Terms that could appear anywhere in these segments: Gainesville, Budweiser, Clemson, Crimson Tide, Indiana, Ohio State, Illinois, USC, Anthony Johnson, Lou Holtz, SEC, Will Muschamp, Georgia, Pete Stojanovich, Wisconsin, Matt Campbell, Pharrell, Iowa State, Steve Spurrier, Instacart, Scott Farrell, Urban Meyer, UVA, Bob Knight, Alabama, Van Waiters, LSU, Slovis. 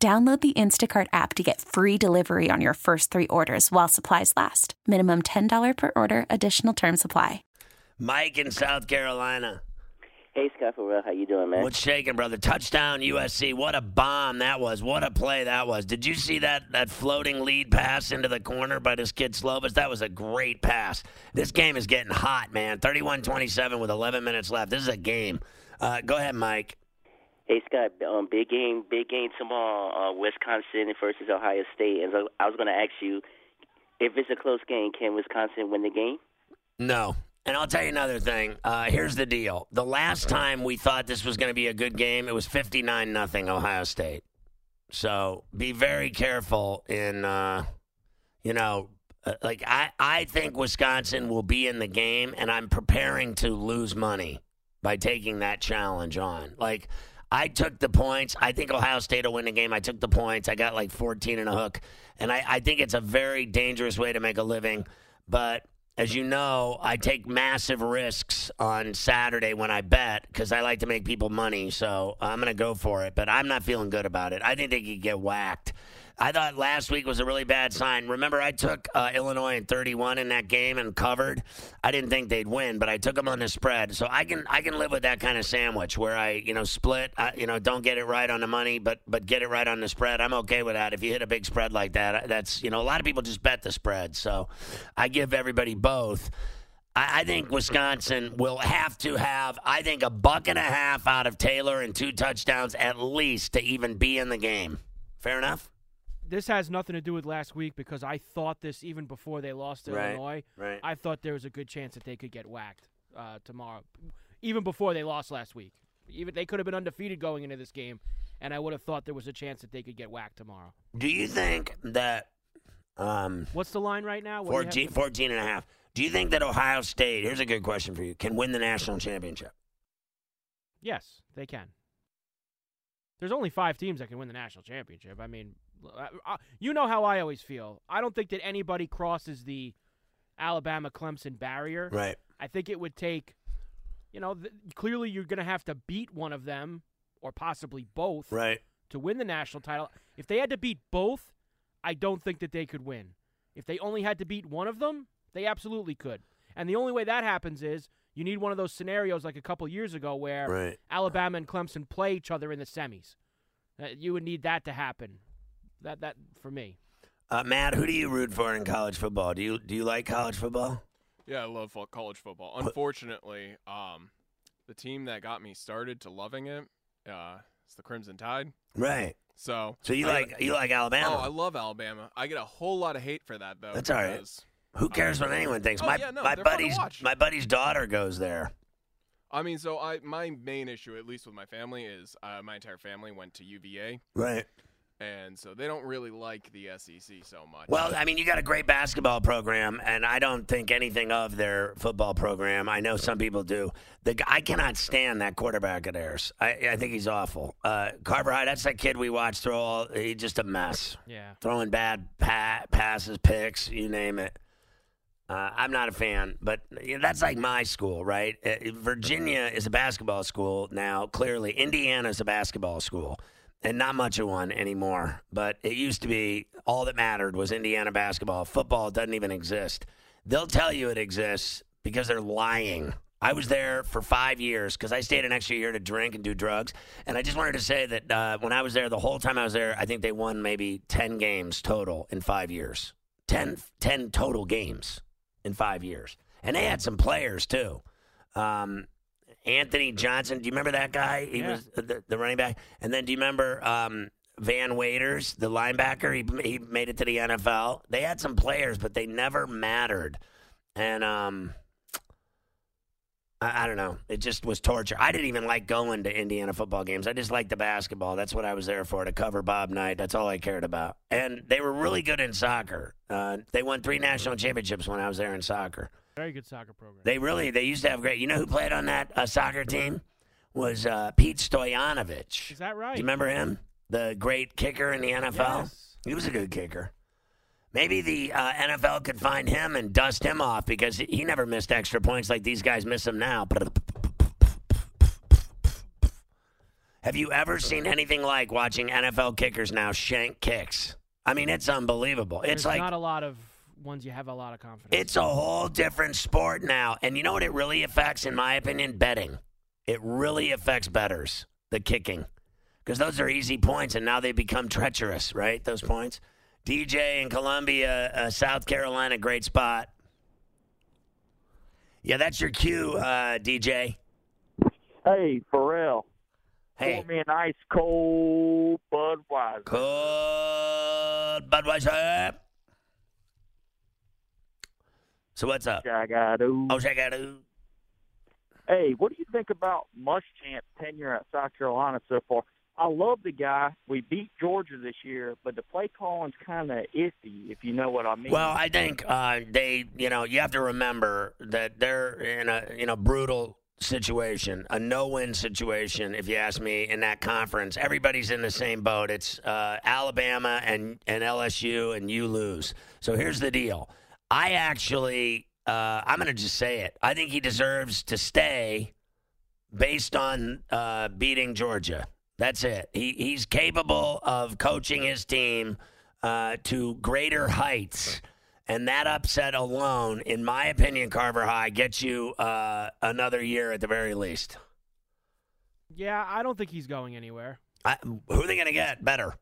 Download the Instacart app to get free delivery on your first three orders while supplies last. Minimum $10 per order. Additional terms apply. Mike in South Carolina. Hey, Scott Farrell. How you doing, man? What's shaking, brother? Touchdown, USC. What a bomb that was. What a play that was. Did you see that floating lead pass into the corner by this kid Slovis? That was a great pass. This game is getting hot, man. 31-27 with 11 minutes left. This is a game. Go ahead, Mike. Hey, Scott, big game tomorrow, Wisconsin versus Ohio State. And so I was going to ask you, if it's a close game, can Wisconsin win the game? No. And I'll tell you another thing. Here's the deal. The last time we thought this was going to be a good game, it was 59-0 Ohio State. So be very careful in, I think Wisconsin will be in the game, and I'm preparing to lose money by taking that challenge on. Like, I took the points. I think Ohio State will win the game. I took the points. I got like 14 and a hook. And I think it's a very dangerous way to make a living. But as you know, I take massive risks on Saturday when I bet because I like to make people money. So I'm going to go for it. But I'm not feeling good about it. I think they could get whacked. I thought last week was a really bad sign. Remember, I took Illinois in 31 in that game and covered. I didn't think they'd win, but I took them on the spread. So I can live with that kind of sandwich where I split, don't get it right on the money, but get it right on the spread. I'm okay with that. If you hit a big spread like that, that's, a lot of people just bet the spread. So I give everybody both. I think Wisconsin will have to have, I think, 1.5 bucks out of Taylor and 2 touchdowns at least to even be in the game. Fair enough? This has nothing to do with last week because I thought this even before they lost to Illinois. Right. I thought there was a good chance that they could get whacked tomorrow, even before they lost last week. Even they could have been undefeated going into this game, and I would have thought there was a chance that they could get whacked tomorrow. Do you think that what's the line right now? 14 and a half. Do you think that Ohio State, here's a good question for you, can win the national championship? Yes, they can. There's only 5 teams that can win the national championship. I mean, you know how I always feel. I don't think that anybody crosses the Alabama-Clemson barrier. Right. I think it would take, clearly you're going to have to beat one of them or possibly both to win the national title. If they had to beat both, I don't think that they could win. If they only had to beat one of them, they absolutely could. And the only way that happens is you need one of those scenarios like a couple years ago where Alabama and Clemson play each other in the semis. You would need that to happen. That for me. Matt, who do you root for in college football? Do you like college football? Yeah, I love college football. Unfortunately, the team that got me started to loving it is the Crimson Tide. Right. So you like Alabama? Oh, I love Alabama. I get a whole lot of hate for that though. That's all right. Who cares what anyone thinks? My buddy's daughter goes there. I mean, so my main issue, at least with my family, is my entire family went to UVA. Right. And so they don't really like the SEC so much. Well, I mean, you got a great basketball program, and I don't think anything of their football program. I know some people do. I cannot stand that quarterback of theirs. I think he's awful. Carver High, that's that kid we watched throw all. He's just a mess. Yeah. Throwing bad passes, picks, you name it. I'm not a fan, but that's like my school, right? Virginia is a basketball school now, clearly. Indiana is a basketball school. And not much of one anymore, but it used to be all that mattered was Indiana basketball. Football doesn't even exist. They'll tell you it exists because they're lying. I was there for 5 years because I stayed an extra year to drink and do drugs. And I just wanted to say that when I was there, the whole time I was there, I think they won maybe 10 games total in 5 years. 10 total games in 5 years. And they had some players, too. Anthony Johnson, do you remember that guy? He was the running back. And then do you remember Van Waiters, the linebacker? He made it to the NFL. They had some players, but they never mattered. And I don't know. It just was torture. I didn't even like going to Indiana football games. I just liked the basketball. That's what I was there for, to cover Bob Knight. That's all I cared about. And they were really good in soccer. They won 3 national championships when I was there in soccer. Very good soccer program. They used to have great. You know who played on that soccer team? Was Pete Stojanovich. Is that right? Do you remember him? The great kicker in the NFL? Yes. He was a good kicker. Maybe the NFL could find him and dust him off, because he never missed extra points like these guys miss them now. Have you ever seen anything like watching NFL kickers now shank kicks? I mean, it's unbelievable. It's like not a lot of ones you have a lot of confidence. It's a whole different sport now. And you know what it really affects, in my opinion? Betting. It really affects bettors, the kicking. Because those are easy points, and now they become treacherous, right, those points? DJ in Columbia, South Carolina, great spot. Yeah, that's your cue, DJ. Hey, Pharrell. Hey. Pour me an ice cold Budweiser. Cold Budweiser. So what's up? Shagadoo. Hey, what do you think about Muschamp's tenure at South Carolina so far? I love the guy. We beat Georgia this year, but the play calling's kind of iffy, if you know what I mean. Well, I think you have to remember that they're in a brutal situation, a no-win situation, if you ask me, in that conference. Everybody's in the same boat. It's Alabama and LSU, and you lose. So here's the deal. I actually, I'm going to just say it. I think he deserves to stay based on beating Georgia. That's it. He's capable of coaching his team to greater heights, and that upset alone, in my opinion, Carver High, gets you another year at the very least. Yeah, I don't think he's going anywhere. Who are they going to get better?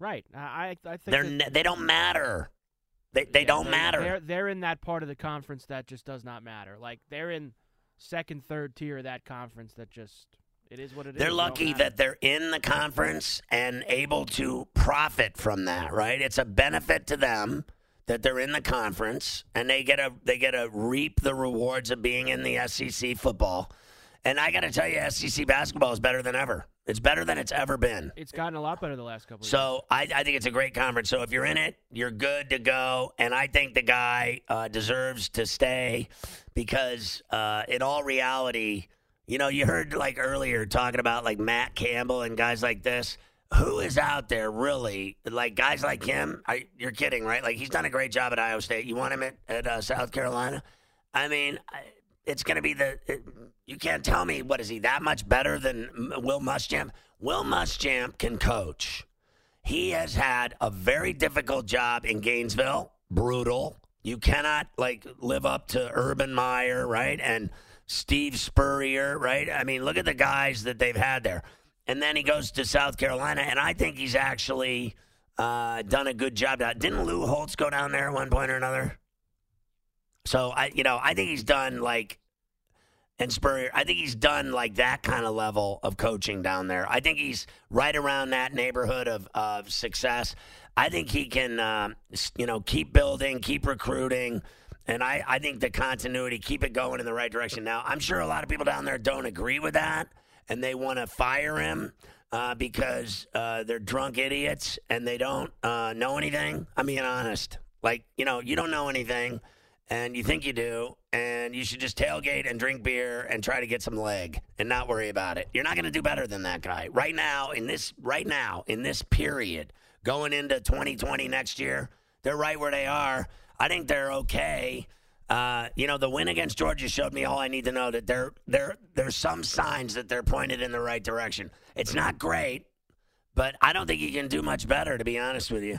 Right. I think they don't matter. They don't matter. They're in that part of the conference that just does not matter. Like, they're in second, third tier of that conference that just... It is what it is. They're lucky that they're in the conference and able to profit from that, right? It's a benefit to them that they're in the conference, and they get to reap the rewards of being in the SEC football. And I got to tell you, SEC basketball is better than ever. It's better than it's ever been. It's gotten a lot better the last couple of years. So I think it's a great conference. So if you're in it, you're good to go. And I think the guy deserves to stay, because in all reality – you know, you heard earlier talking about Matt Campbell and guys like this. Who is out there really guys like him? You're kidding, right? He's done a great job at Iowa State. You want him at South Carolina? I mean, it's going to be you can't tell me, what is he, that much better than Will Muschamp? Will Muschamp can coach. He has had a very difficult job in Gainesville. Brutal. You cannot live up to Urban Meyer, right? And Steve Spurrier, right? I mean, look at the guys that they've had there. And then he goes to South Carolina, and I think he's actually done a good job. Didn't Lou Holtz go down there at one point or another? So, I think he's done, and Spurrier, I think he's done, that kind of level of coaching down there. I think he's right around that neighborhood of success. I think he can, keep building, keep recruiting. And I think the continuity, keep it going in the right direction. Now, I'm sure a lot of people down there don't agree with that, and they want to fire him because they're drunk idiots and they don't know anything. I'm being honest. You don't know anything, and you think you do, and you should just tailgate and drink beer and try to get some leg and not worry about it. You're not going to do better than that guy. Right now, in this period, going into 2020 next year, they're right where they are. I think they're okay. The win against Georgia showed me all I need to know, that there's some signs that they're pointed in the right direction. It's not great, but I don't think you can do much better, to be honest with you.